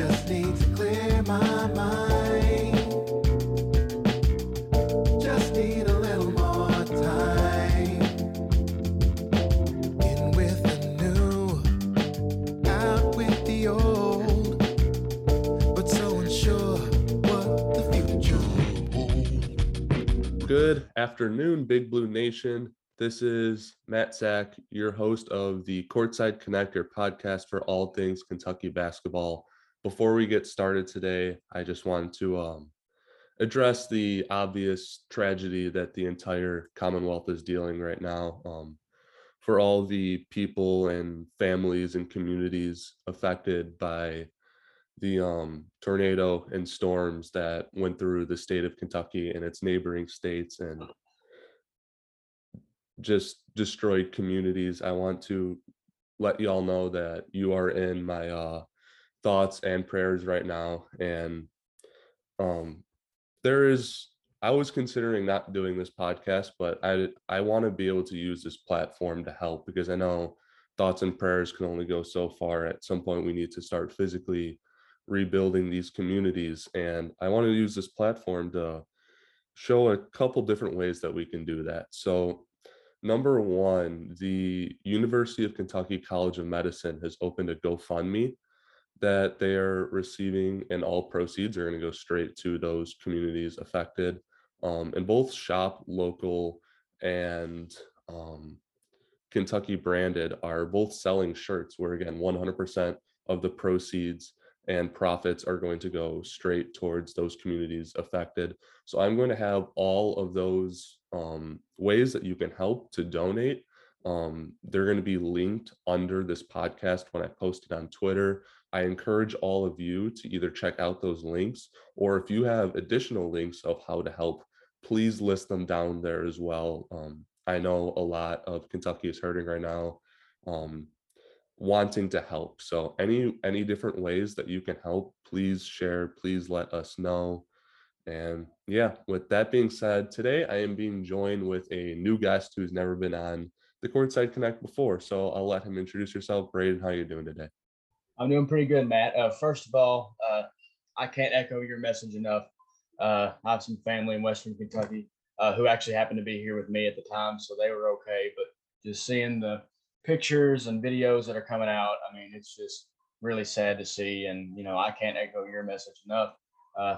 Just need to clear my mind. Just need a little more time. In with the new, out with the old, but so unsure what the future holds. Good afternoon, Big Blue Nation. This is Matt Sack, your host of the Courtside Connector podcast for all things Kentucky basketball. Before we get started today, I just wanted to address the obvious tragedy that the entire Commonwealth is dealing right now. For all the people and families and communities affected by the tornado and storms that went through the state of Kentucky and its neighboring states and just destroyed communities, I want to let y'all know that you are in my thoughts and prayers right now. And I was considering not doing this podcast, but I want to be able to use this platform to help, because I know thoughts and prayers can only go so far. At some point, we need to start physically rebuilding these communities, and I want to use this platform to show a couple different ways that we can do that. So number one, the University of Kentucky College of Medicine has opened a GoFundMe that they are receiving, and all proceeds are going to go straight to those communities affected. And both shop local and Kentucky branded are both selling shirts where, again, 100% of the proceeds and profits are going to go straight towards those communities affected. So I'm going to have all of those ways that you can help to donate. They're going to be linked under this podcast when I post it on Twitter. I encourage all of you to either check out those links, or if you have additional links of how to help, please list them down there as well. I know a lot of Kentucky is hurting right now, wanting to help. So any different ways that you can help, please share, please let us know. And yeah, with that being said, today I am being joined with a new guest who's never been on the Courtside Connect before. So I'll let him introduce yourself. Braden, how are you doing today? I'm doing pretty good, Matt. First of all, I can't echo your message enough. I have some family in Western Kentucky who actually happened to be here with me at the time, so they were okay. But just seeing the pictures and videos that are coming out, I mean, it's just really sad to see. And, you know, I can't echo your message enough.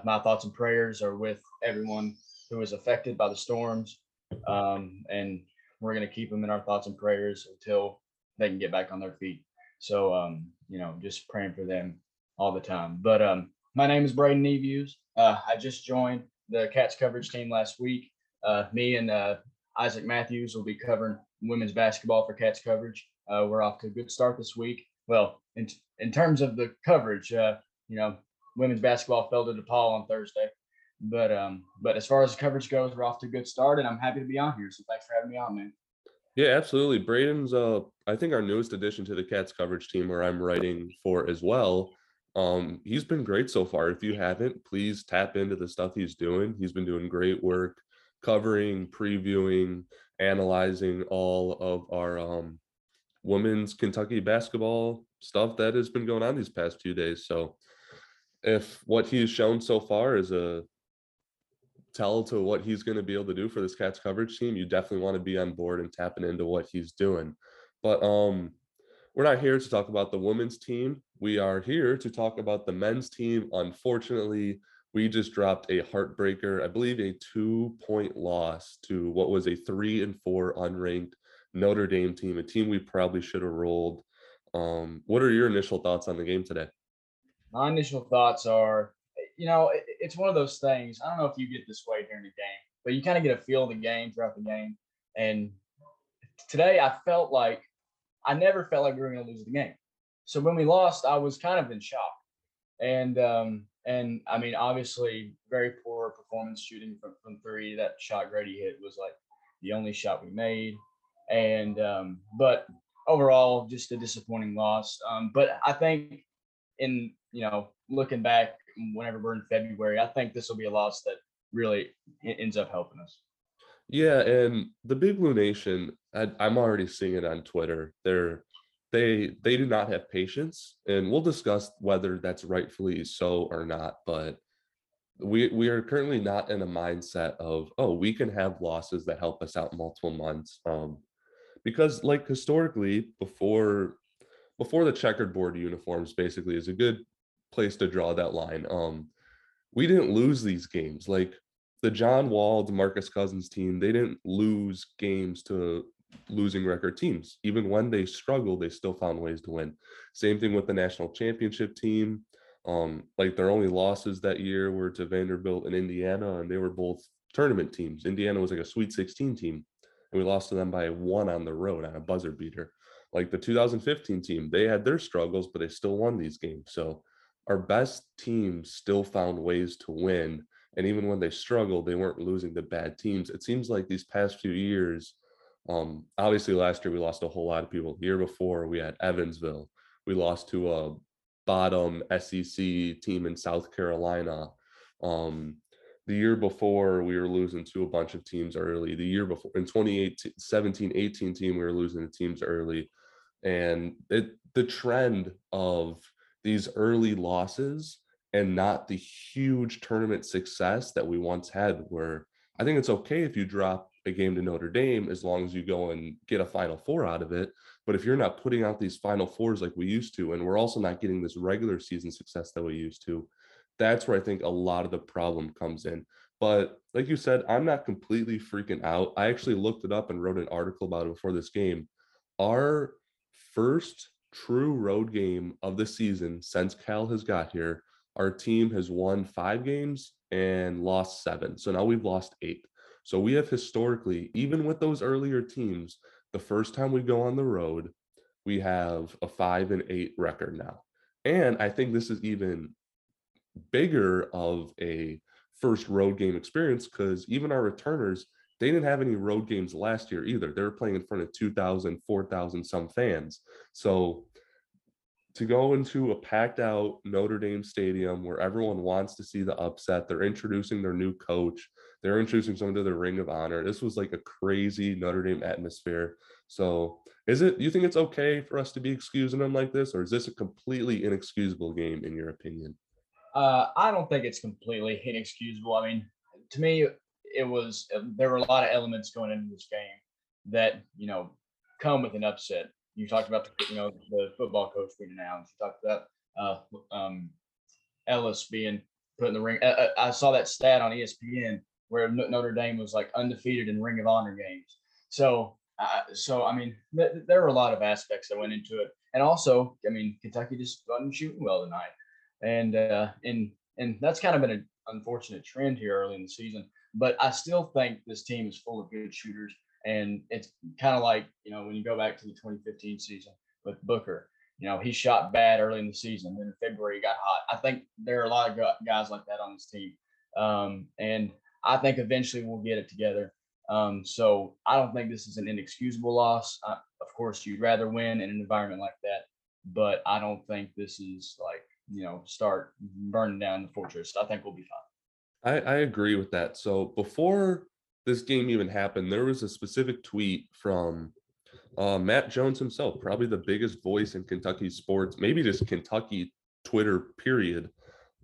My thoughts and prayers are with everyone who is affected by the storms, and we're going to keep them in our thoughts and prayers until they can get back on their feet. So, you know, just praying for them all the time. But my name is Braden Nevius. I just joined the Cats Coverage team last week. Me and Isaac Matthews will be covering women's basketball for Cats Coverage. We're off to a good start this week. Well, in terms of the coverage, you know, women's basketball fell to DePaul on Thursday, but as far as the coverage goes, we're off to a good start, and I'm happy to be on here. So thanks for having me on, man. Yeah, absolutely. Braden's, I think, our newest addition to the Cats Coverage team, where I'm writing for as well. He's been great so far. If you haven't, please tap into the stuff he's doing. He's been doing great work covering, previewing, analyzing all of our women's Kentucky basketball stuff that has been going on these past few days. So if what he's shown so far is a tell to what he's going to be able to do for this Cats Coverage team, you definitely want to be on board and tapping into what he's doing. But we're not here to talk about the women's team. We are here to talk about the men's team. Unfortunately, we just dropped a heartbreaker, I believe a 2-point loss to what was a 3-4 unranked Notre Dame team, a team we probably should have rolled. What are your initial thoughts on the game today? My initial thoughts are, you know, it's one of those things. I don't know if you get this way during the game, but you kind of get a feel of the game throughout the game. And today I felt like I never felt like we were going to lose the game. So when we lost, I was kind of in shock. And I mean, obviously, very poor performance shooting from three. That shot Grady hit was like the only shot we made. And but overall, just a disappointing loss. But I think in, you know, looking back, whenever we're in February, I think this will be a loss that really ends up helping us. Yeah, and the Big Blue Nation, I'm already seeing it on Twitter. They're They do not have patience, and we'll discuss whether that's rightfully so or not, but we are currently not in a mindset of, oh, we can have losses that help us out multiple months. Because like historically before the checkerboard uniforms basically is a good place to draw that line. We didn't lose these games. Like the John Wall, DeMarcus Cousins team, they didn't lose games to losing record teams. Even when they struggled, they still found ways to win. Same thing with the national championship team. Like their only losses that year were to Vanderbilt and Indiana, and they were both tournament teams. Indiana was like a Sweet 16 team, and we lost to them by one on the road on a buzzer beater. Like the 2015 team, they had their struggles, but they still won these games. So our best teams still found ways to win. And even when they struggled, they weren't losing to bad teams. It seems like these past few years, obviously last year we lost a whole lot of people. The year before we had Evansville. We lost to a bottom SEC team in South Carolina. The year before we were losing to a bunch of teams early. The year before in 2018, 17, 18 team, we were losing to teams early. And the trend of these early losses and not the huge tournament success that we once had, where I think it's okay if you drop a game to Notre Dame as long as you go and get a Final Four out of it. But if you're not putting out these Final Fours like we used to, and we're also not getting this regular season success that we used to, that's where I think a lot of the problem comes in. But like you said, I'm not completely freaking out. I actually looked it up and wrote an article about it before this game. Our first true road game of the season since Cal has got here, our team has won 5 games and lost 7. So now we've lost 8. So we have historically, even with those earlier teams, the first time we go on the road, we have a 5-8 record now. And I think this is even bigger of a first road game experience because even our returners, they didn't have any road games last year either. They were playing in front of 2,000, 4,000 some fans. So to go into a packed out Notre Dame stadium where everyone wants to see the upset, they're introducing their new coach, they're introducing someone to their Ring of Honor. This was like a crazy Notre Dame atmosphere. So you think it's okay for us to be excusing them like this, or is this a completely inexcusable game in your opinion? I don't think it's completely inexcusable. I mean, to me, there were a lot of elements going into this game that, come with an upset. You talked about, the football coach being announced. You talked about Ellis being put in the ring. I saw that stat on ESPN where Notre Dame was like undefeated in Ring of Honor games. So I mean, there were a lot of aspects that went into it. And also, I mean, Kentucky just wasn't shooting well tonight. And that's kind of been an unfortunate trend here early in the season. But I still think this team is full of good shooters. And it's kind of like, when you go back to the 2015 season with Booker, he shot bad early in the season. Then in February, he got hot. I think there are a lot of guys like that on this team. And I think eventually we'll get it together. So I don't think this is an inexcusable loss. Of course, you'd rather win in an environment like that. But I don't think this is like, start burning down the fortress. I think we'll be fine. I agree with that. So before this game even happened, there was a specific tweet from Matt Jones himself, probably the biggest voice in Kentucky sports, maybe just Kentucky Twitter, period.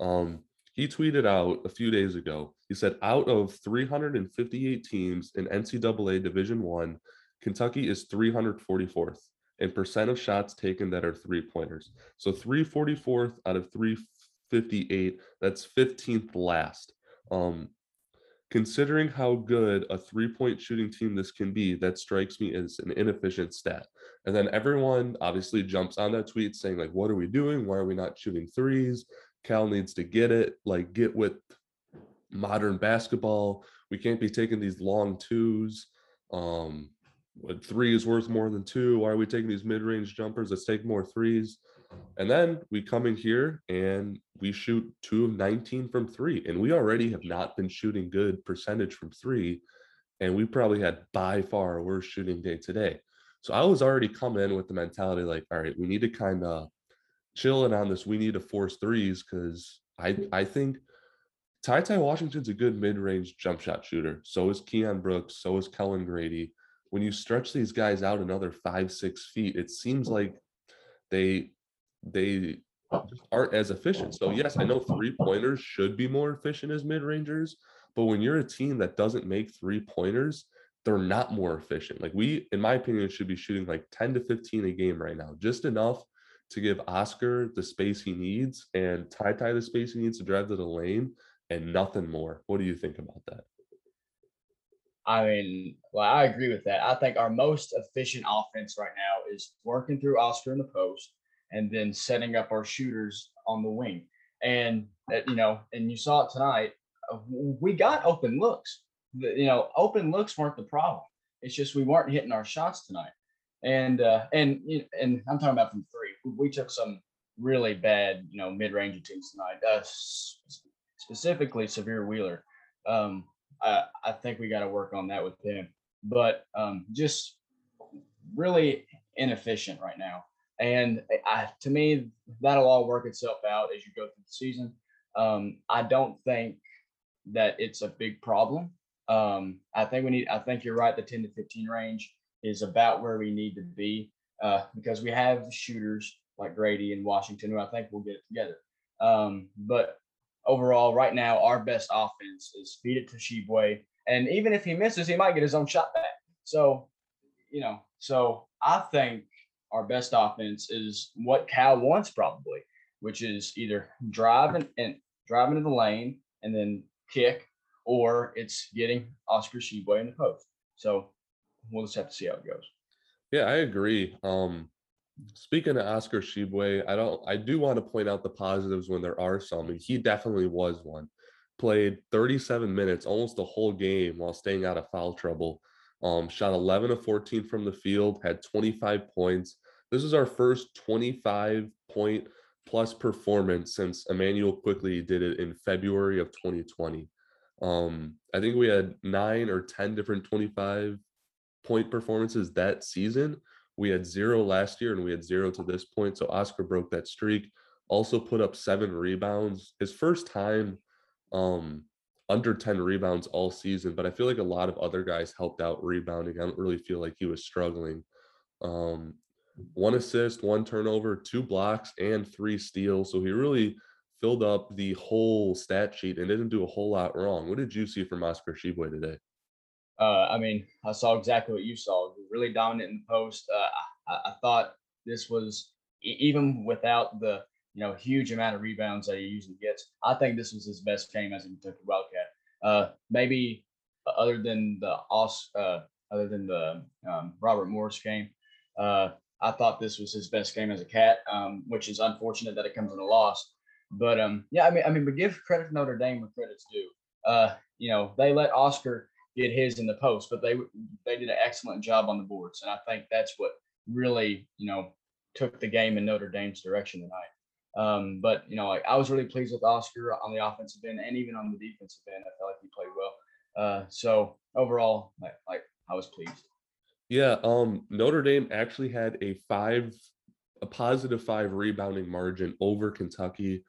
He tweeted out a few days ago, he said, out of 358 teams in NCAA Division I, Kentucky is 344th. And percent of shots taken that are three-pointers. So 344th out of 358, that's 15th last. Considering how good a three-point shooting team this can be, that strikes me as an inefficient stat. And then everyone obviously jumps on that tweet saying, like, what are we doing? Why are we not shooting threes? Cal needs to get it, like get with modern basketball. We can't be taking these long twos. 3 is worth more than 2. Why are we taking these mid-range jumpers? Let's take more threes. And then we come in here and we shoot 2 of 19 from 3. And we already have not been shooting good percentage from 3. And we probably had by far worst shooting day today. So I was already coming in with the mentality like, all right, we need to kind of chill in on this. We need to force threes because I think Ty Ty Washington's a good mid-range jump shot shooter. So is Keon Brooks. So is Kellen Grady. When you stretch these guys out another 5-6 feet, it seems like they aren't as efficient. So yes, I know three-pointers should be more efficient as mid-rangers, but when you're a team that doesn't make three-pointers, they're not more efficient. Like we, in my opinion, should be shooting like 10 to 15 a game right now, just enough to give Oscar the space he needs and Ty Ty the space he needs to drive to the lane, and nothing more. What do you think about that? I mean, well, I agree with that. I think our most efficient offense right now is working through Oscar in the post and then setting up our shooters on the wing. And, you know, and you saw it tonight, we got open looks. You know, open looks weren't the problem. It's just we weren't hitting our shots tonight. And I'm talking about from three. We took some really bad, you know, mid-range attempts tonight, specifically Sahvir Wheeler. I think we got to work on that with him, but just really inefficient right now. And to me, that'll all work itself out as you go through the season. I don't think that it's a big problem. I think you're right. The 10 to 15 range is about where we need to be because we have shooters like Grady and Washington, who I think will get it together. But overall, right now, our best offense is feed it to Tshiebwe. And even if he misses, he might get his own shot back. So, you know, I think our best offense is what Cal wants probably, which is either driving to the lane and then kick, or it's getting Oscar Tshiebwe in the post. So we'll just have to see how it goes. Yeah, I agree. Speaking of Oscar Tshiebwe, I do want to point out the positives when there are some, and he definitely was one. Played 37 minutes, almost the whole game, while staying out of foul trouble. Shot 11 of 14 from the field, had 25 points. This is our first 25-point plus performance since Immanuel Quickley did it in February of 2020. I think we had 9 or 10 different 25-point performances that season. We had 0 last year, and we had 0 to this point. So Oscar broke that streak, also put up 7 rebounds, his first time under 10 rebounds all season. But I feel like a lot of other guys helped out rebounding. I don't really feel like he was struggling. 1 assist, 1 turnover, 2 blocks, and 3 steals. So he really filled up the whole stat sheet and didn't do a whole lot wrong. What did you see from Oscar Tshiebwe today? I mean, I saw exactly what you saw. Really dominant in the post. I thought this was, even without the, you know, huge amount of rebounds that he usually gets, I think this was his best game as a Kentucky Wildcat. Maybe other than the Robert Morris game, I thought this was his best game as a Cat, which is unfortunate that it comes at a loss. But yeah, I mean, but give credit to Notre Dame when credit's due. You know, they let Oscar get his in the post, but they did an excellent job on the boards, and I think that's what really, you know, took the game in Notre Dame's direction tonight. But you know, like, I was really pleased with Oscar on the offensive end and even on the defensive end. I felt like he played well. So overall, like I was pleased. Yeah, Notre Dame actually had a positive 5 rebounding margin over Kentucky.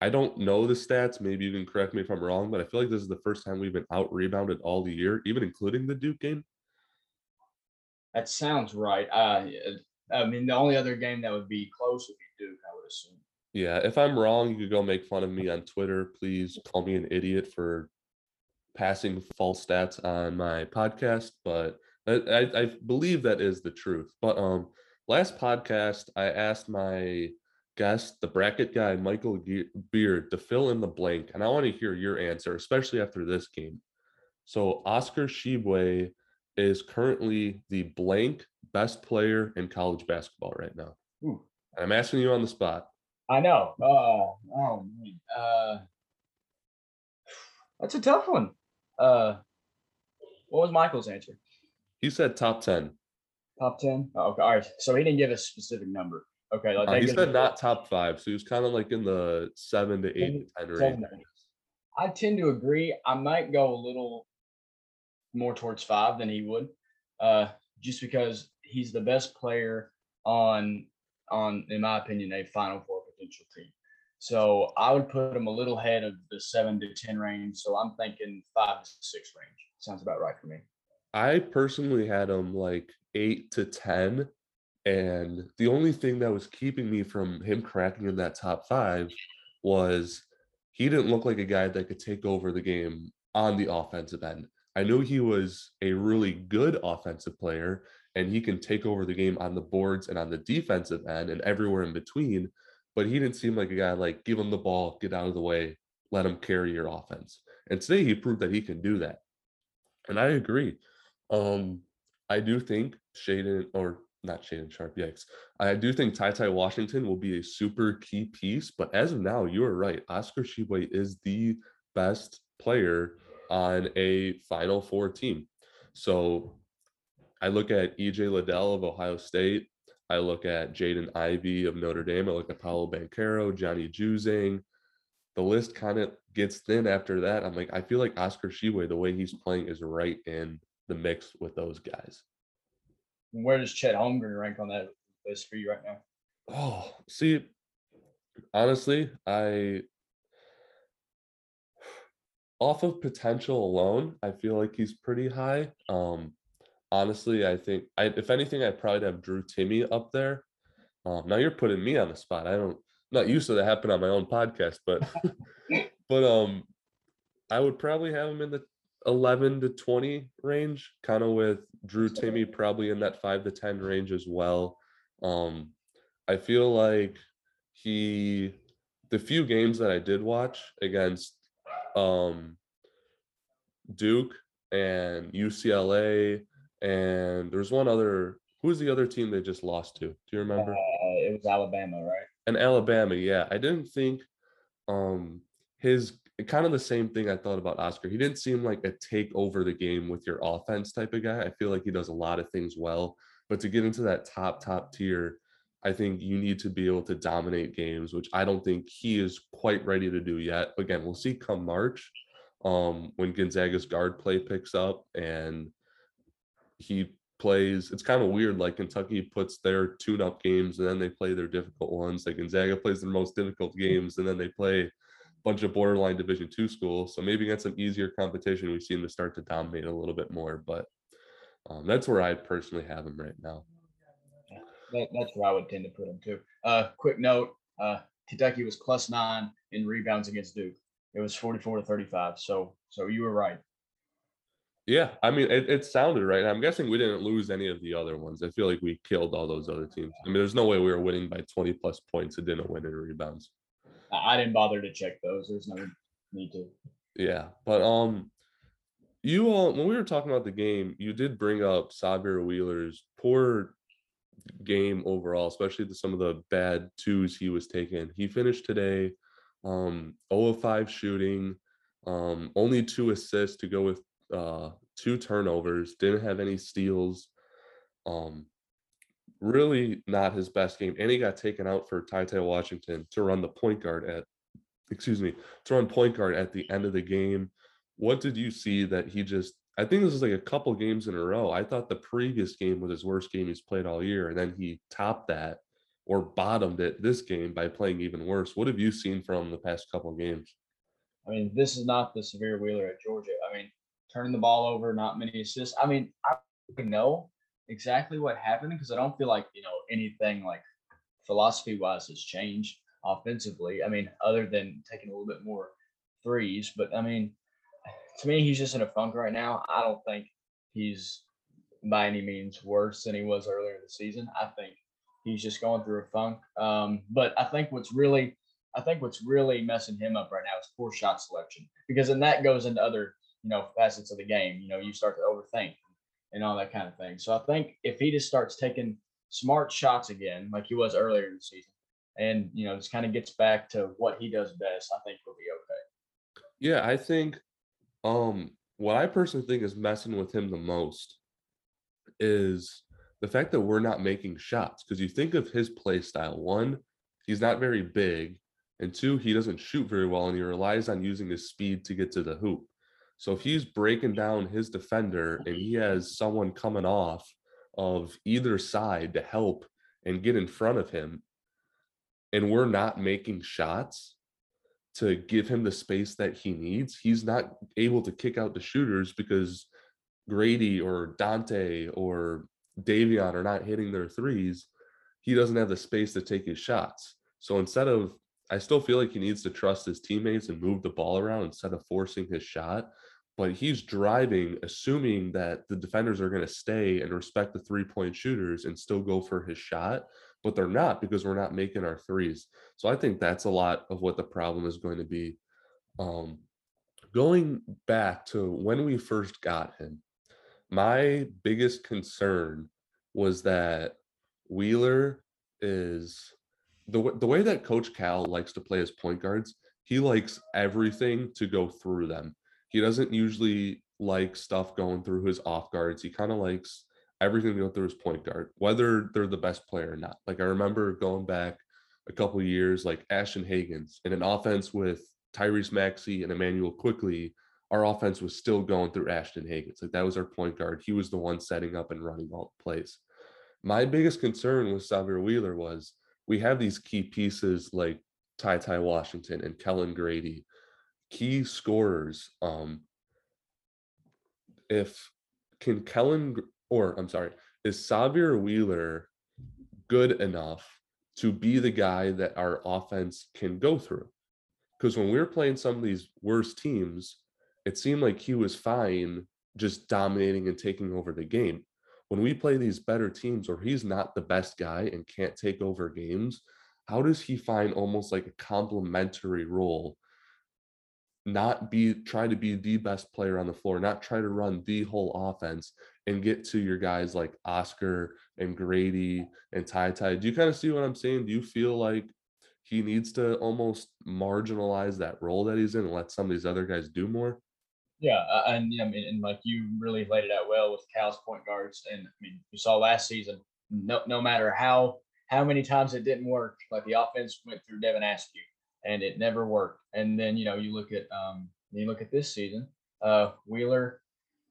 I don't know the stats. Maybe you can correct me if I'm wrong, but I feel like this is the first time we've been out-rebounded all the year, even including the Duke game. That sounds right. I mean, the only other game that would be close would be Duke, I would assume. Yeah, if I'm wrong, you could go make fun of me on Twitter. Please call me an idiot for passing false stats on my podcast, but I believe that is the truth. But last podcast, I asked my guest, the bracket guy, Michael Beard, to fill in the blank. And I want to hear your answer, especially after this game. So Oscar Tshiebwe is currently the blank best player in college basketball right now. Ooh. And I'm asking you on the spot. I know. Oh, man. That's a tough one. What was Michael's answer? He said top 10. Top 10? Oh, okay. All right. So he didn't give a specific number. Okay. He said not top 5, so he was kind of like in the 7 to 8 to 10 range. I tend to agree. I might go a little more towards 5 than he would, just because he's the best player on, in my opinion, a Final Four potential team. So I would put him a little ahead of the 7 to 10 range. So I'm thinking 5 to 6 range. Sounds about right for me. I personally had him like 8 to 10. And the only thing that was keeping me from him cracking in that top five was he didn't look like a guy that could take over the game on the offensive end. I knew he was a really good offensive player, and he can take over the game on the boards and on the defensive end and everywhere in between, but he didn't seem like a guy like, give him the ball, get out of the way, let him carry your offense. And today he proved that he can do that. And I agree. I do think I do think Ty Ty Washington will be a super key piece, but as of now, you are right. Oscar Tshiebwe is the best player on a Final Four team. So I look at EJ Liddell of Ohio State. I look at Jaden Ivey of Notre Dame. I look at Paolo Banchero, Johnny Juzang. The list kind of gets thin after that. I'm like, I feel like Oscar Tshiebwe, the way he's playing, is right in the mix with those guys. Where does Chet Holmgren rank on that list for you right now? Oh, see, honestly, off of potential alone, I feel like he's pretty high. Honestly, I think, if anything, I'd probably have Drew Timme up there. Now you're putting me on the spot. Not used to that happening on my own podcast, but I would probably have him in the 11 to 20 range, kind of with Drew Timme probably in that 5 to 10 range as well. I feel like the few games that I did watch against Duke and UCLA, and there's one other, who's the other team they just lost to? Do you remember? It was Alabama, right? And Alabama, yeah. I didn't think kind of the same thing I thought about Oscar. He didn't seem like a take over the game with your offense type of guy. I feel like he does a lot of things well, but to get into that top tier, I think you need to be able to dominate games, which I don't think he is quite ready to do yet. Again, we'll see come March when Gonzaga's guard play picks up and he plays. It's kind of weird, like Kentucky puts their tune-up games and then they play their difficult ones. Like Gonzaga plays their most difficult games and then they play a bunch of borderline Division II schools. So maybe against some easier competition, we see him to start to dominate a little bit more. But that's where I personally have him right now. That's where I would tend to put him too. Quick note: Kentucky was +9 in rebounds against Duke. It was 44-35. So you were right. Yeah, I mean, it sounded right. I'm guessing we didn't lose any of the other ones. I feel like we killed all those other teams. I mean, there's no way we were winning by 20-plus points and didn't win in rebounds. I didn't bother to check those. There's no need to. Yeah, but you all, when we were talking about the game, you did bring up Sahvir Wheeler's poor game overall, especially some of the bad twos he was taking. He finished today 0-5 shooting, only 2 assists to go with 2 turnovers, didn't have any steals, really not his best game. And he got taken out for Ty Ty Washington to run point guard at the end of the game. What did you see that he just, I think this is like a couple games in a row. I thought the previous game was his worst game he's played all year. And then he topped that or bottomed it this game by playing even worse. What have you seen from the past couple games? I mean, this is not the Sahvir Wheeler at Georgia. I mean, turning the ball over, not many assists. I mean, I don't know exactly what happened because I don't feel like, anything like philosophy-wise has changed offensively. I mean, other than taking a little bit more threes. But, I mean, to me, he's just in a funk right now. I don't think he's by any means worse than he was earlier in the season. I think he's just going through a funk. But I think what's really messing him up right now is poor shot selection, because then that goes into other – facets of the game, you start to overthink and all that kind of thing. So I think if he just starts taking smart shots again, like he was earlier in the season, and, just kind of gets back to what he does best, I think he'll be okay. Yeah, I think what I personally think is messing with him the most is the fact that we're not making shots, because you think of his play style. 1, he's not very big, and 2, he doesn't shoot very well, and he relies on using his speed to get to the hoop. So if he's breaking down his defender and he has someone coming off of either side to help and get in front of him, and we're not making shots to give him the space that he needs, he's not able to kick out the shooters because Grady or Dante or Davion are not hitting their threes. he doesn't have the space to take his shots. So instead of, I still feel like he needs to trust his teammates and move the ball around instead of forcing his shot, but he's driving, assuming that the defenders are going to stay and respect the 3-point shooters and still go for his shot, but they're not because we're not making our threes. So I think that's a lot of what the problem is going to be. Going back to when we first got him, my biggest concern was that Wheeler is the way that Coach Cal likes to play his point guards. He likes everything to go through them. He doesn't usually like stuff going through his off guards. He kind of likes everything to go through his point guard, whether they're the best player or not. Like, I remember going back a couple of years, like Ashton Hagans in an offense with Tyrese Maxey and Immanuel Quickley, our offense was still going through Ashton Hagans. Like, that was our point guard. He was the one setting up and running all the plays. My biggest concern with Sahvir Wheeler was we have these key pieces like Ty Ty Washington and Kellen Grady, key scorers. Is Sahvir Wheeler good enough to be the guy that our offense can go through? Because when we were playing some of these worst teams, it seemed like he was fine just dominating and taking over the game. When we play these better teams where he's not the best guy and can't take over games, how does he find almost like a complementary role? Not be trying to be the best player on the floor, not try to run the whole offense and get to your guys like Oscar and Grady and Ty Ty. Do you kind of see what I'm saying? Do you feel like he needs to almost marginalize that role that he's in and let some of these other guys do more? Yeah, and like you really laid it out well with Cal's point guards, and I mean you saw last season, no matter how many times it didn't work, like the offense went through Devin Askew, and it never worked. And then you look at this season, Wheeler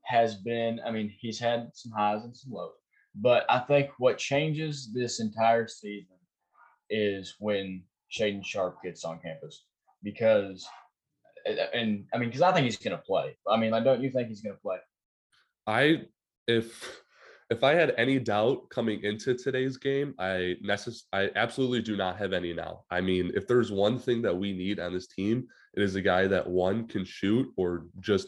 has been, I mean, he's had some highs and some lows, but I think what changes this entire season is when Shaedon Sharpe gets on campus, because. And I mean, because I think he's going to play. I mean, like, don't you think he's going to play? If I had any doubt coming into today's game, I absolutely do not have any now. I mean, if there's one thing that we need on this team, it is a guy that one can shoot or just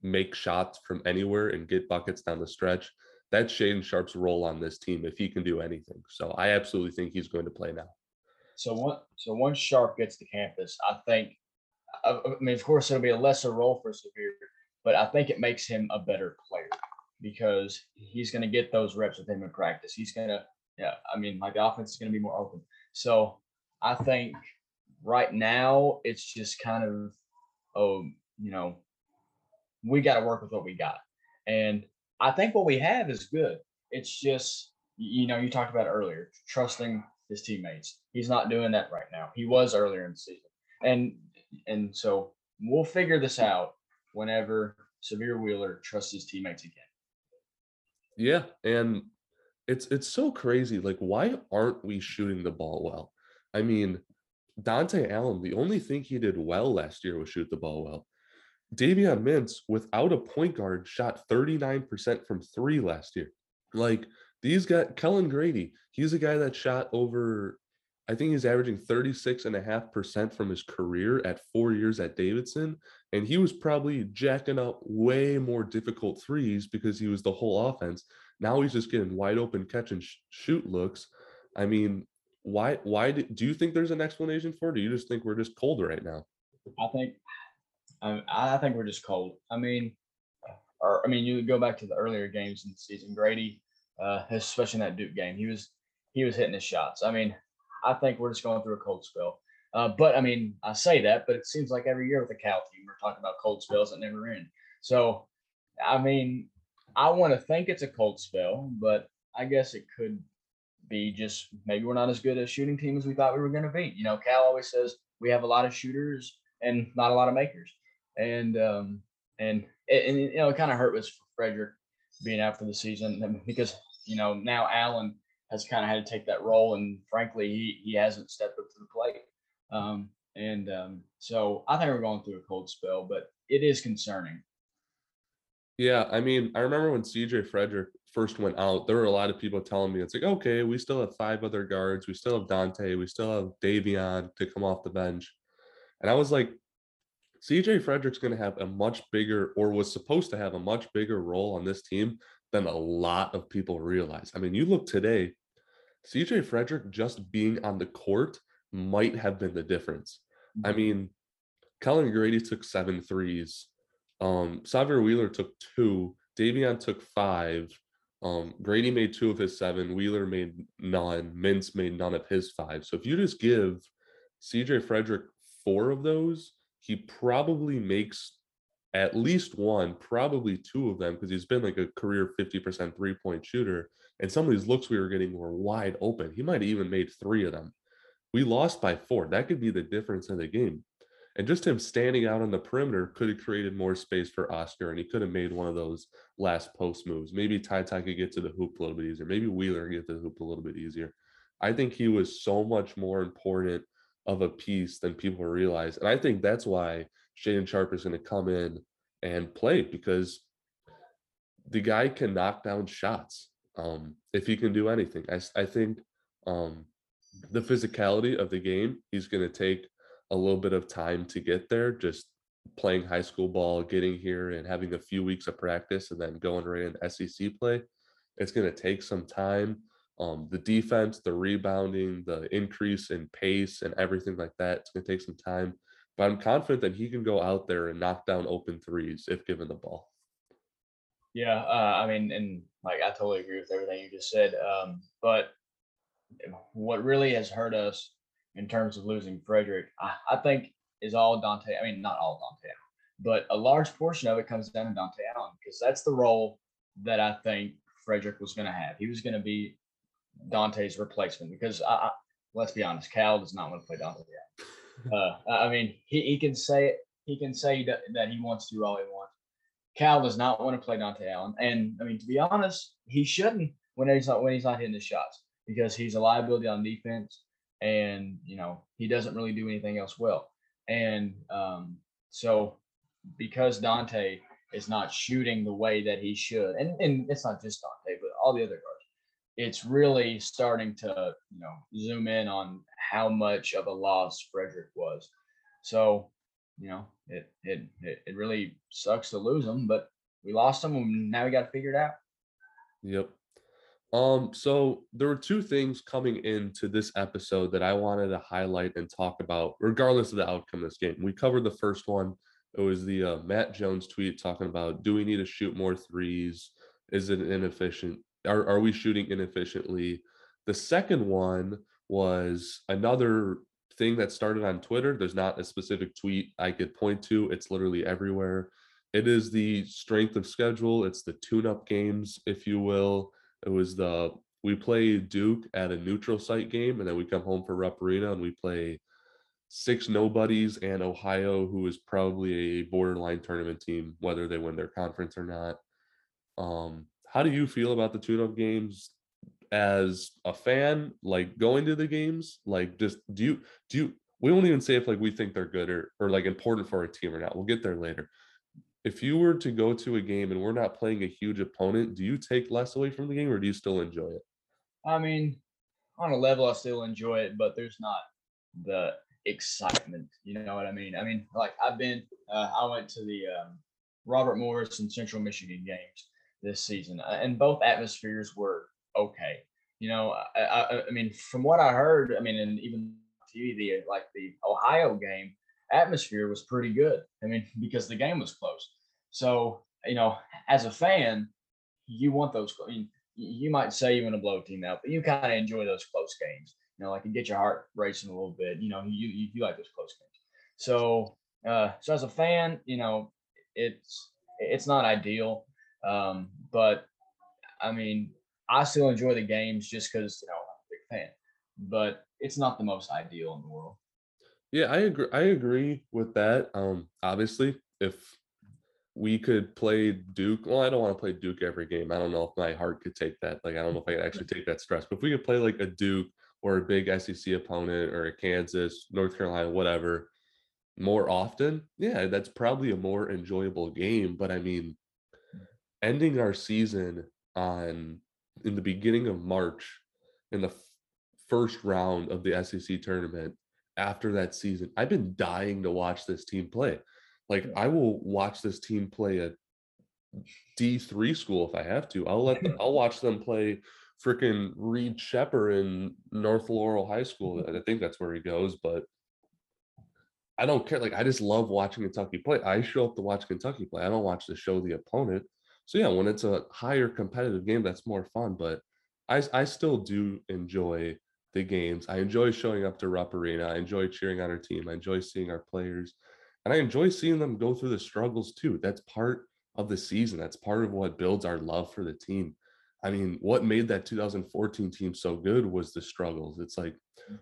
make shots from anywhere and get buckets down the stretch. That's Shaedon Sharpe's role on this team if he can do anything. So I absolutely think he's going to play now. So once Sharpe gets to campus, I think. I mean, of course, it'll be a lesser role for Sahvir, but I think it makes him a better player because he's going to get those reps with him in practice. He's going to, the offense is going to be more open. So I think right now it's just kind of, we got to work with what we got. And I think what we have is good. It's just, you talked about it earlier, trusting his teammates. He's not doing that right now. He was earlier in the season. And so we'll figure this out whenever Sahvir Wheeler trusts his teammates again. Yeah, and it's so crazy. Like, why aren't we shooting the ball well? I mean, Dante Allen, the only thing he did well last year was shoot the ball well. Davion Mintz, without a point guard, shot 39% from three last year. Like, these guys, Kellen Grady, he's a guy that shot over – I think he's averaging 36.5% from his career at 4 years at Davidson. And he was probably jacking up way more difficult threes because he was the whole offense. Now he's just getting wide open catch and shoot looks. I mean, why do you think there's an explanation for it? Or do you just think we're just cold right now? I think we're just cold. I mean, you go back to the earlier games in the season, Grady, especially in that Duke game, he was hitting his shots. I mean, I think we're just going through a cold spell. But, I mean, I say that, but it seems like every year with the Cal team, we're talking about cold spells that never end. So, I mean, I want to think it's a cold spell, but I guess it could be just maybe we're not as good a shooting team as we thought we were going to be. You know, Cal always says we have a lot of shooters and not a lot of makers. And it kind of hurt with Frederick being out for the season because, now Allen – has kind of had to take that role, and frankly, he hasn't stepped up to the plate. So I think we're going through a cold spell, but it is concerning. Yeah, I mean, I remember when CJ Frederick first went out, there were a lot of people telling me, it's like, okay, we still have five other guards. We still have Dante. We still have Davion to come off the bench. And I was like, CJ Frederick's going to have a much bigger, or was supposed to have a much bigger role on this team than a lot of people realize. I mean, you look today, CJ Frederick just being on the court might have been the difference. I mean, Kellen Grady took 7 threes. Sahvir Wheeler took 2. Davion took 5. Grady made 2 of his 7. Wheeler made none. Mintz made none of his 5. So if you just give CJ Frederick 4 of those, he probably makes at least one, probably 2 of them, because he's been like a career 50% three-point shooter. And some of these looks we were getting were wide open. He might have even made 3 of them. We lost by 4. That could be the difference in the game. And just him standing out on the perimeter could have created more space for Oscar, and he could have made one of those last post moves. Maybe Ty Ty could get to the hoop a little bit easier. Maybe Wheeler could get to the hoop a little bit easier. I think he was so much more important of a piece than people realize. And I think that's why Shaedon Sharpe is going to come in and play, because the guy can knock down shots if he can do anything. I think the physicality of the game, he's going to take a little bit of time to get there, just playing high school ball, getting here and having a few weeks of practice and then going right in SEC play. It's going to take some time. The defense, the rebounding, the increase in pace and everything like that, it's going to take some time. But I'm confident that he can go out there and knock down open threes if given the ball. Yeah, I mean, and like I totally agree with everything you just said. But what really has hurt us in terms of losing Frederick, I think is all Dante. I mean, not all Dante Allen, but a large portion of it comes down to Dante Allen, because that's the role that I think Frederick was going to have. He was going to be Dante's replacement, because let's be honest, Cal does not want to play Dante Allen. I mean, he can say it. He can say that he wants to do all he wants. Cal does not want to play Dante Allen, and I mean, to be honest, he shouldn't when he's not hitting the shots, because he's a liability on defense. And, you know, he doesn't really do anything else well. And so because Dante is not shooting the way that he should, and it's not just Dante, but all the other guards, it's really starting to, you know, zoom in on how much of a loss Frederick was. So, you know, it really sucks to lose him, but we lost him, and now we got to figure it out. Yep. So there were 2 things coming into this episode that I wanted to highlight and talk about, regardless of the outcome of this game. We covered the first one. It was the Matt Jones tweet talking about, do we need to shoot more threes? Is it inefficient? Are we shooting inefficiently? The second one was another thing that started on Twitter. There's not a specific tweet I could point to. It's literally everywhere. It is the strength of schedule. It's the tune-up games, if you will. It was we play Duke at a neutral site game, and then we come home for Rupp Arena, and we play 6 nobodies and Ohio, who is probably a borderline tournament team, whether they win their conference or not. How do you feel about the tune-up games as a fan? Like going to the games, like just do you? We won't even say if like we think they're good or like important for our team or not. We'll get there later. If you were to go to a game and we're not playing a huge opponent, do you take less away from the game, or do you still enjoy it? I mean, on a level, I still enjoy it, but there's not the excitement. You know what I mean? I mean, like I went to the Robert Morris and Central Michigan games this season, and both atmospheres were okay. You know, I mean, from what I heard, I mean, and even TV, the Ohio game, atmosphere was pretty good. I mean, because the game was close. So, you know, as a fan, you want those. I mean, you might say you want to blow a team out, but you kind of enjoy those close games. You know, like you get your heart racing a little bit. You know, you like those close games. So, as a fan, you know, it's not ideal, but I mean, I still enjoy the games just because, you know, I'm a big fan. But it's not the most ideal in the world. Yeah, I agree with that. Obviously, if we could play Duke, well, I don't want to play Duke every game. I don't know if my heart could take that. Like, I don't know if I could actually take that stress. But if we could play like a Duke or a big SEC opponent or a Kansas, North Carolina, whatever, more often, yeah, that's probably a more enjoyable game. But I mean, ending our season in the beginning of March in the first round of the SEC tournament after that season. I've been dying to watch this team play. Like, I will watch this team play at D3 school if I have to. I'll watch them play freaking Reed Shepard in North Laurel High School. I think that's where he goes, but I don't care. Like, I just love watching Kentucky play. I show up to watch Kentucky play. I don't watch the show the opponent. So yeah, when it's a higher competitive game, that's more fun. But I still do enjoy the games. I enjoy showing up to Rupp Arena. I enjoy cheering on our team. I enjoy seeing our players, and I enjoy seeing them go through the struggles too. That's part of the season. That's part of what builds our love for the team. I mean, what made that 2014 team so good was the struggles. It's like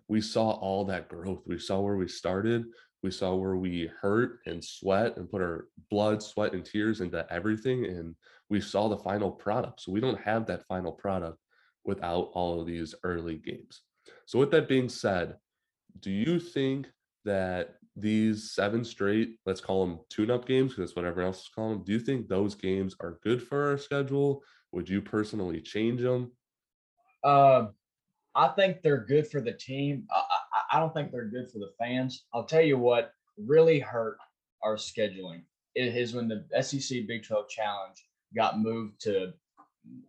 we saw all that growth. We saw where we started. We saw where we hurt and sweat and put our blood, sweat, and tears into everything. And we saw the final product. So we don't have that final product without all of these early games. So with that being said, do you think that these 7 straight, let's call them tune-up games, because that's what everyone else is calling them, do you think those games are good for our schedule? Would you personally change them? I think they're good for the team. I don't think they're good for the fans. I'll tell you what really hurt our scheduling is when the SEC Big 12 Challenge got moved to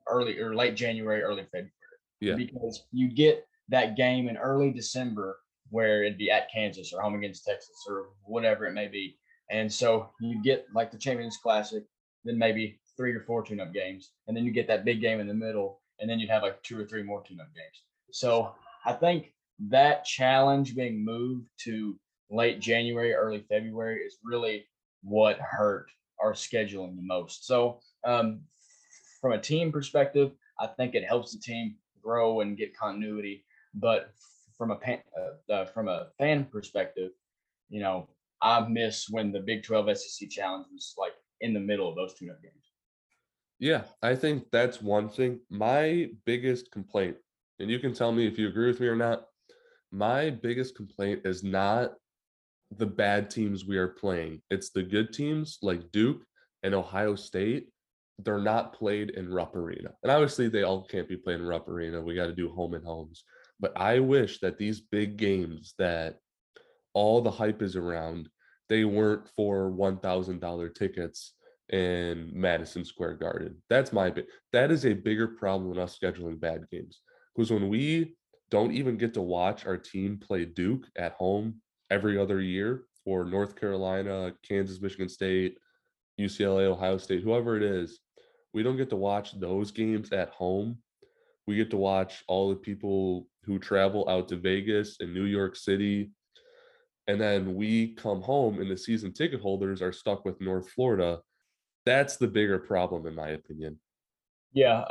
early or late January, early February. Yeah. Because you get that game in early December where it'd be at Kansas or home against Texas or whatever it may be. And so you get like the Champions Classic, then maybe 3 or 4 tune-up games, and then you get that big game in the middle, and then you'd have like 2 or 3 more tune-up games. So I think that challenge being moved to late January, early February is really what hurt our scheduling the most. So from a team perspective, I think it helps the team grow and get continuity. But from a fan perspective, you know, I miss when the Big 12 SEC challenge was like in the middle of those tune-up games. Yeah, I think that's one thing. My biggest complaint, and you can tell me if you agree with me or not, my biggest complaint is not the bad teams we are playing. It's the good teams like Duke and Ohio State. They're not played in Rupp Arena. And obviously they all can't be played in Rupp Arena. We got to do home and homes. But I wish that these big games that all the hype is around, they weren't for $1,000 tickets in Madison Square Garden. That is a bigger problem than us scheduling bad games. Because when we don't even get to watch our team play Duke at home every other year, or North Carolina, Kansas, Michigan State, UCLA, Ohio State, whoever it is, we don't get to watch those games at home. We get to watch all the people who travel out to Vegas and New York City. And then we come home and the season ticket holders are stuck with North Florida. That's the bigger problem, in my opinion. Yeah,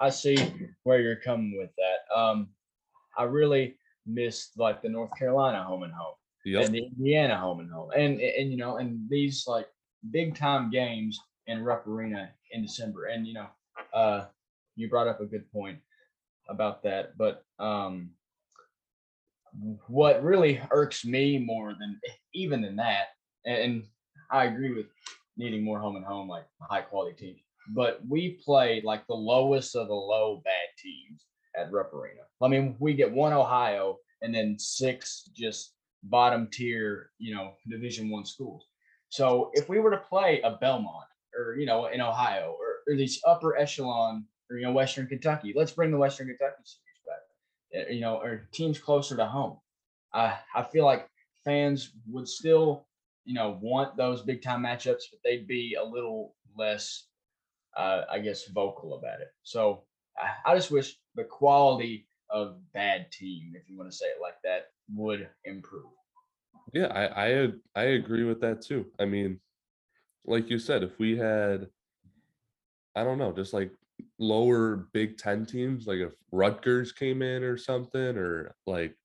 I see where you're coming with that. I really missed like the North Carolina home and home, yep, and the Indiana home and home, and you know, and these like big time games in Rupp Arena in December. And you know, you brought up a good point about that, but what really irks me more than even than that, and I agree with needing more home and home, like high quality teams. But we play like the lowest of the low bad teams at Rupp Arena. I mean, we get one Ohio and then 6 just bottom tier, you know, Division I schools. So if we were to play a Belmont or, you know, in Ohio or these upper echelon or, you know, Western Kentucky, let's bring the Western Kentucky series back, you know, or teams closer to home. I feel like fans would still, you know, want those big time matchups, but they'd be a little less, I guess, vocal about it. So I just wish the quality of bad team, if you want to say it like that, would improve. Yeah, I agree with that too. I mean, like you said, if we had, I don't know, just like lower Big Ten teams, like if Rutgers came in or something, or like,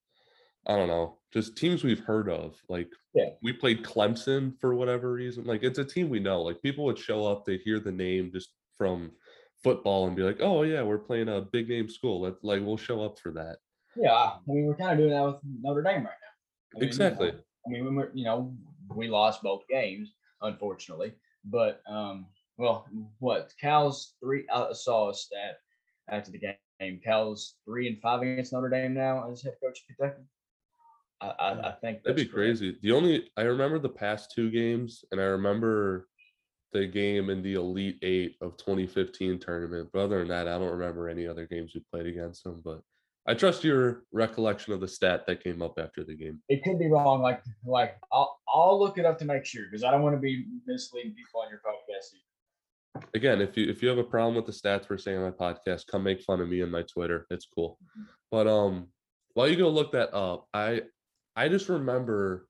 I don't know, just teams we've heard of. Like, yeah, we played Clemson for whatever reason. Like, it's a team we know. Like, people would show up, they hear the name just from football and be like, oh yeah, we're playing a big name school. Let's, like, we'll show up for that. Yeah, I mean, we're kind of doing that with Notre Dame right now. I mean, exactly. You know, I mean, we lost both games, unfortunately, but well, what Cal's three. I saw a stat after the game. Cal's 3-5 against Notre Dame now as head coach of Kentucky. I think that'd be crazy. The only I remember the past two games, and I remember the game in the Elite Eight of 2015 tournament. But other than that, I don't remember any other games we played against them. But I trust your recollection of the stat that came up after the game. It could be wrong. Like I'll look it up to make sure because I don't want to be misleading people on your podcast either. Again, if you have a problem with the stats we're saying on my podcast, come make fun of me on my Twitter. It's cool. But while you go look that up, I just remember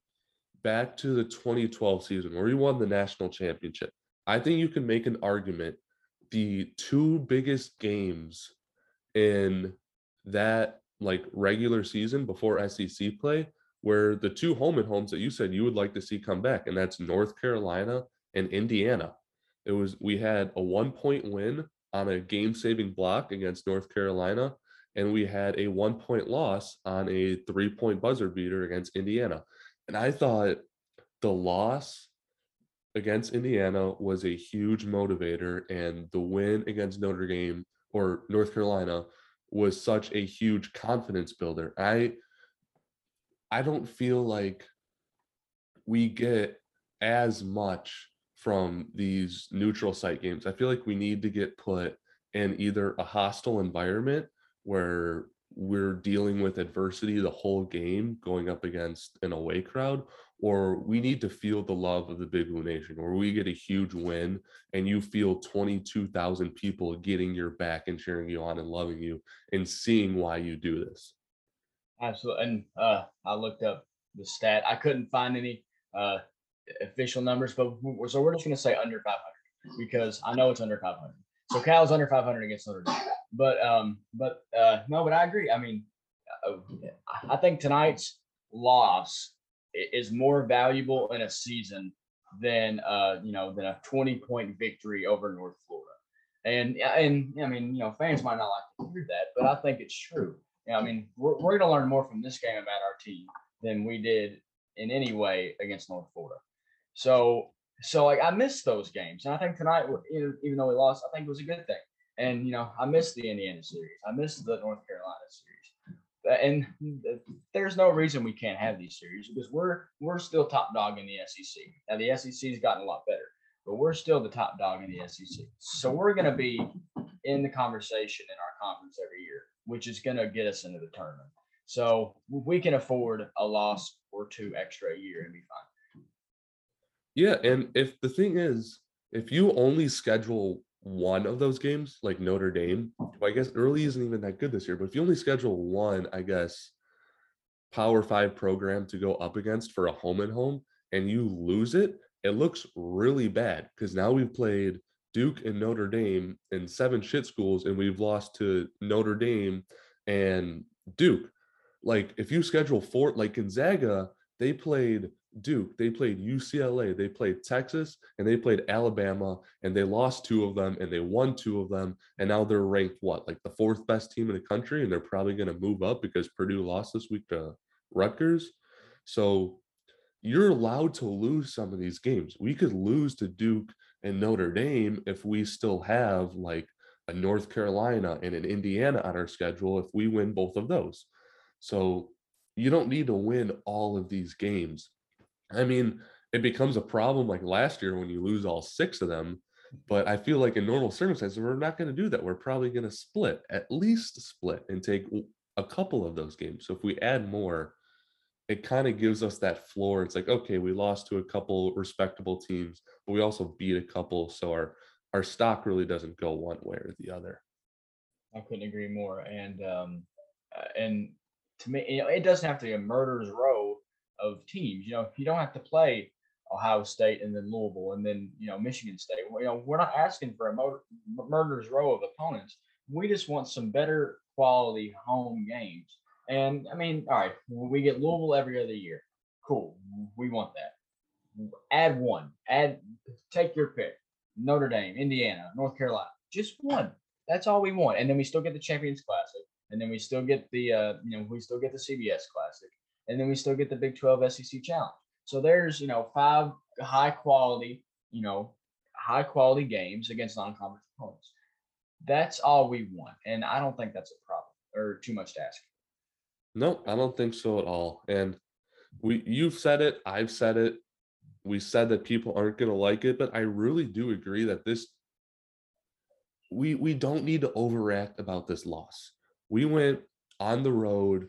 back to the 2012 season where we won the national championship. I think you can make an argument the two biggest games in that like regular season before SEC play were the two home and homes that you said you would like to see come back, and that's North Carolina and Indiana. It was we had a 1-point win on a game-saving block against North Carolina, and we had a 1-point loss on a 3-point buzzer beater against Indiana. And I thought the loss against Indiana was a huge motivator, and the win against Notre Dame or North Carolina was such a huge confidence builder. I don't feel like we get as much from these neutral site games. I feel like we need to get put in either a hostile environment where we're dealing with adversity the whole game going up against an away crowd, or we need to feel the love of the Big Blue Nation, where we get a huge win and you feel 22,000 people getting your back and cheering you on and loving you and seeing why you do this. Absolutely. And I looked up the stat. I couldn't find any official numbers, but so we're just going to say under 500 because I know it's under 500. So Cal's under 500 against Notre Dame. But I agree. I mean, I think tonight's loss is more valuable in a season than a 20-point victory over North Florida. And I mean, fans might not like to hear that, but I think it's true. You know, I mean, we're going to learn more from this game about our team than we did in any way against North Florida. So like I missed those games, and I think tonight, even though we lost, I think it was a good thing. And, I missed the Indiana series. I missed the North Carolina series. And there's no reason we can't have these series because we're still top dog in the SEC. Now, the SEC's gotten a lot better, but we're still the top dog in the SEC. So we're going to be in the conversation in our conference every year, which is going to get us into the tournament. So we can afford a loss or two extra a year and be fine. Yeah, and if you only schedule one of those games, like Notre Dame, I guess early isn't even that good this year, but if you only schedule one, I guess, Power 5 program to go up against for a home and home, and you lose it, it looks really bad because now we've played Duke and Notre Dame in 7 shit schools, and we've lost to Notre Dame and Duke. Like, if you schedule 4, like Gonzaga, they played Duke, they played UCLA, they played Texas, and they played Alabama, and they lost 2 of them, and they won 2 of them, and now they're ranked, the 4th best team in the country, and they're probably going to move up because Purdue lost this week to Rutgers. So you're allowed to lose some of these games. We could lose to Duke and Notre Dame if we still have, a North Carolina and an Indiana on our schedule if we win both of those. So you don't need to win all of these games. I mean, it becomes a problem like last year when you lose all 6 of them, but I feel like in normal circumstances, we're not going to do that. We're probably going to at least split and take a couple of those games. So if we add more, it kind of gives us that floor. It's like, okay, we lost to a couple respectable teams, but we also beat a couple. So our stock really doesn't go one way or the other. I couldn't agree more. And to me, it doesn't have to be a murderer's row of teams. You don't have to play Ohio State and then Louisville and then Michigan State. We're not asking for a murderer's row of opponents. We just want some better quality home games. And I mean, all right, we get Louisville every other year. Cool, we want that. Add one. Take your pick. Notre Dame, Indiana, North Carolina. Just one. That's all we want. And then we still get the Champions Classic. And then we still get the the CBS Classic. And then we still get the Big 12 SEC Challenge. So there's, 5 high quality, high-quality games against non-conference opponents. That's all we want, and I don't think that's a problem or too much to ask. No, I don't think so at all. And you've said it, I've said it. We said that people aren't going to like it, but I really do agree that this – we don't need to overreact about this loss. We went on the road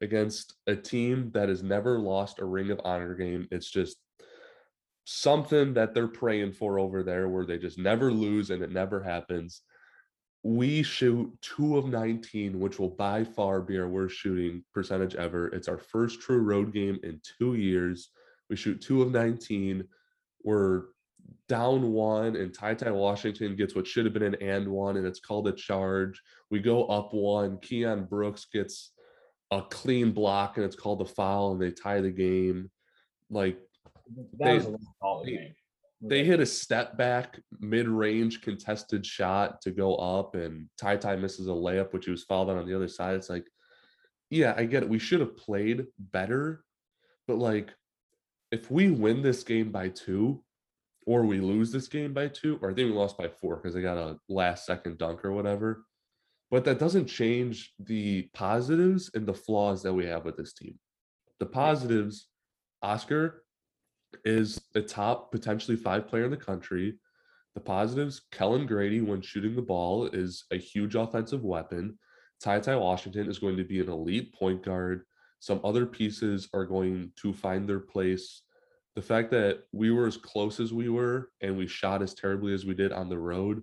against a team that has never lost a Ring of Honor game. It's just something that they're praying for over there where they just never lose and it never happens. We shoot 2 of 19, which will by far be our worst shooting percentage ever. It's our first true road game in 2 years. We shoot 2 of 19. We're down 1, and Ty Ty Washington gets what should have been an and 1, and it's called a charge. We go up 1. Keon Brooks gets a clean block, and it's called a foul, and they tie the game. Like, they hit a step back mid-range contested shot to go up, and Ty Ty misses a layup, which he was fouled on the other side. It's like, yeah, I get it. We should have played better, but like, if we win this game by 2, or we lose this game by 2, or I think we lost by 4 because they got a last-second dunk or whatever, but that doesn't change the positives and the flaws that we have with this team. The positives, Oscar is the top potentially 5 player in the country. The positives, Kellen Grady, when shooting the ball, is a huge offensive weapon. Ty Ty Washington is going to be an elite point guard. Some other pieces are going to find their place. The fact that we were as close as we were and we shot as terribly as we did on the road,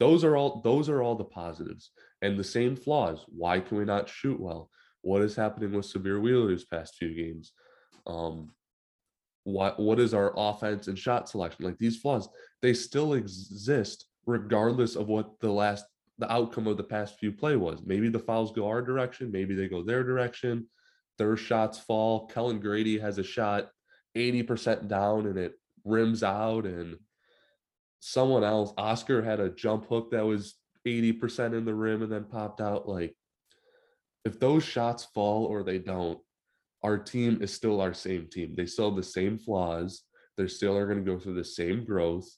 those are all the positives. And the same flaws. Why can we not shoot well? What is happening with Sahvir Wheeler these past few games? What is our offense and shot selection? Like, these flaws, they still exist regardless of what the outcome of the past few play was. Maybe the fouls go our direction, maybe they go their direction. Their shots fall. Kellen Grady has a shot 80% down and it rims out, and someone else, Oscar, had a jump hook that was 80% in the rim and then popped out. Like, if those shots fall or they don't, our team is still our same team. They still have the same flaws. They still are going to go through the same growth.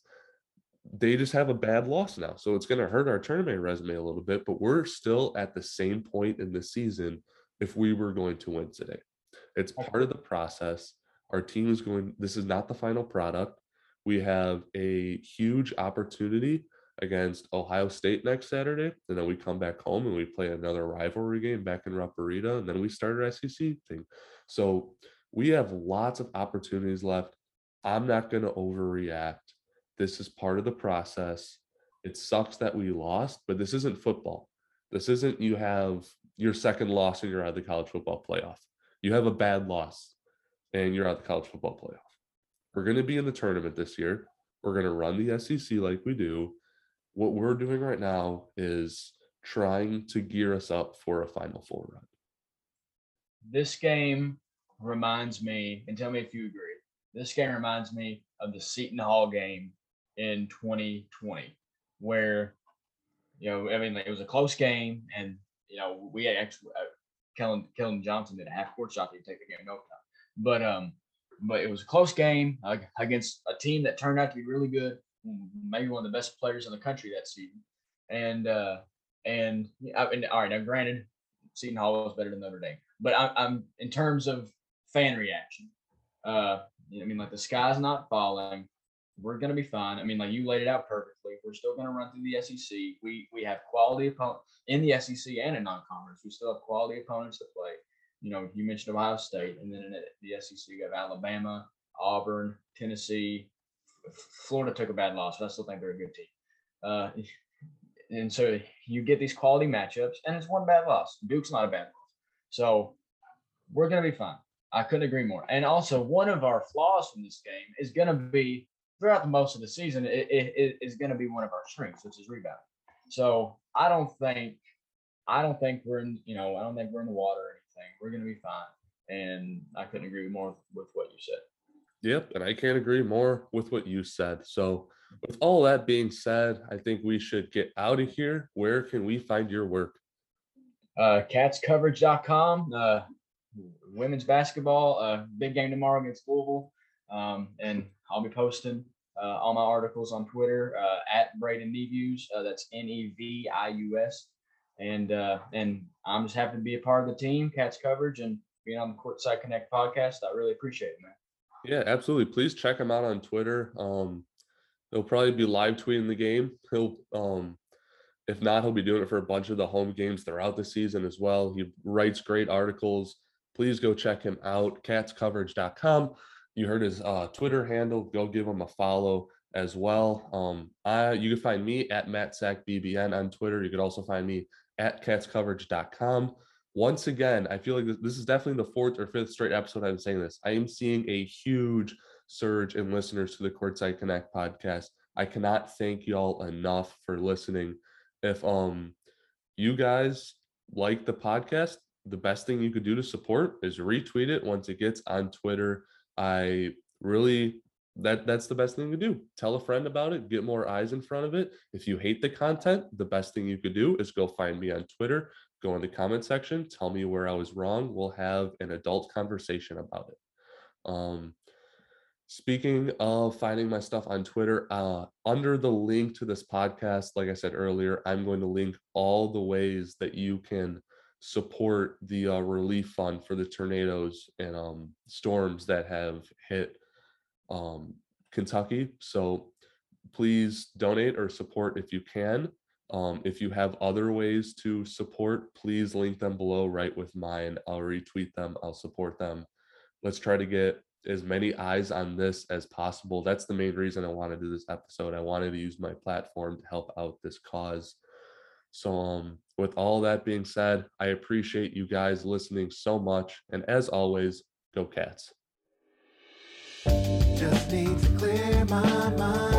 They just have a bad loss now. So it's going to hurt our tournament resume a little bit, but we're still at the same point in the season if we were going to win today. It's part of the process. Our team is going, this is not the final product. We have a huge opportunity against Ohio State next Saturday, and then we come back home and we play another rivalry game back in Rupp Arena, and then we start our SEC thing. So we have lots of opportunities left. I'm not going to overreact. This is part of the process. It sucks that we lost, but this isn't football. This isn't you have your second loss and you're out of the college football playoff. You have a bad loss and you're out of the college football playoff. We're going to be in the tournament this year. We're going to run the SEC like we do. What we're doing right now is trying to gear us up for a Final Four run. This game reminds me, and tell me if you agree, this game reminds me of the Seton Hall game in 2020 where, you know, I mean, it was a close game, and you know, we actually Kellen Johnson did a half-court shot to take the game overtime, but it was a close game against a team that turned out to be really good, maybe one of the best players in the country that season. And all right, now granted, Seton Hall was better than Notre Dame, but I'm in terms of fan reaction, I mean, like, the sky's not falling. We're going to be fine. I mean, like, you laid it out perfectly. We're still going to run through the SEC. We have quality opponents in the SEC and in non-conference. We still have quality opponents to play. You know, you mentioned Ohio State, and then in the SEC, you have Alabama, Auburn, Tennessee. Florida took a bad loss, but I still think they're a good team. And so you get these quality matchups, and it's one bad loss. Duke's not a bad loss. So we're going to be fine. I couldn't agree more. And also, one of our flaws from this game is going to be, throughout the most of the season, it is going to be one of our strengths, which is rebounding. So I don't think we're in, you know, I don't think we're in the water or anything. We're going to be fine. And I couldn't agree more with what you said. Yep, and I can't agree more with what you said. So with all that being said, I think we should get out of here. Where can we find your work? Catscoverage.com, women's basketball, big game tomorrow against Louisville. And I'll be posting all my articles on Twitter, at Braden Nevius. That's Nevius. And I'm just happy to be a part of the team, Cats Coverage, and being on the Courtside Connect podcast. I really appreciate it, man. Yeah, absolutely. Please check him out on Twitter. He'll probably be live tweeting the game. He'll, if not, he'll be doing it for a bunch of the home games throughout the season as well. He writes great articles. Please go check him out, catscoverage.com. You heard his Twitter handle. Go give him a follow as well. You can find me at Matt Sack BBN on Twitter. You could also find me at catscoverage.com. Once again, I feel like this is definitely the fourth or fifth straight episode I'm saying this. I am seeing a huge surge in listeners to the Courtside Connect podcast. I cannot thank y'all enough for listening. If you guys like the podcast, the best thing you could do to support is retweet it once it gets on Twitter. That's the best thing to do. Tell a friend about it, get more eyes in front of it. If you hate the content, the best thing you could do is go find me on Twitter, go in the comment section, tell me where I was wrong. We'll have an adult conversation about it. Speaking of finding my stuff on Twitter, under the link to this podcast, like I said earlier, I'm going to link all the ways that you can support the relief fund for the tornadoes and storms that have hit Kentucky. So please donate or support if you can. If you have other ways to support, please link them below right with mine. I'll retweet them. I'll support them. Let's try to get as many eyes on this as possible. That's the main reason I wanted to do this episode. I wanted to use my platform to help out this cause. So with all that being said, I appreciate you guys listening so much. And as always, go Cats. Just need to clear my mind.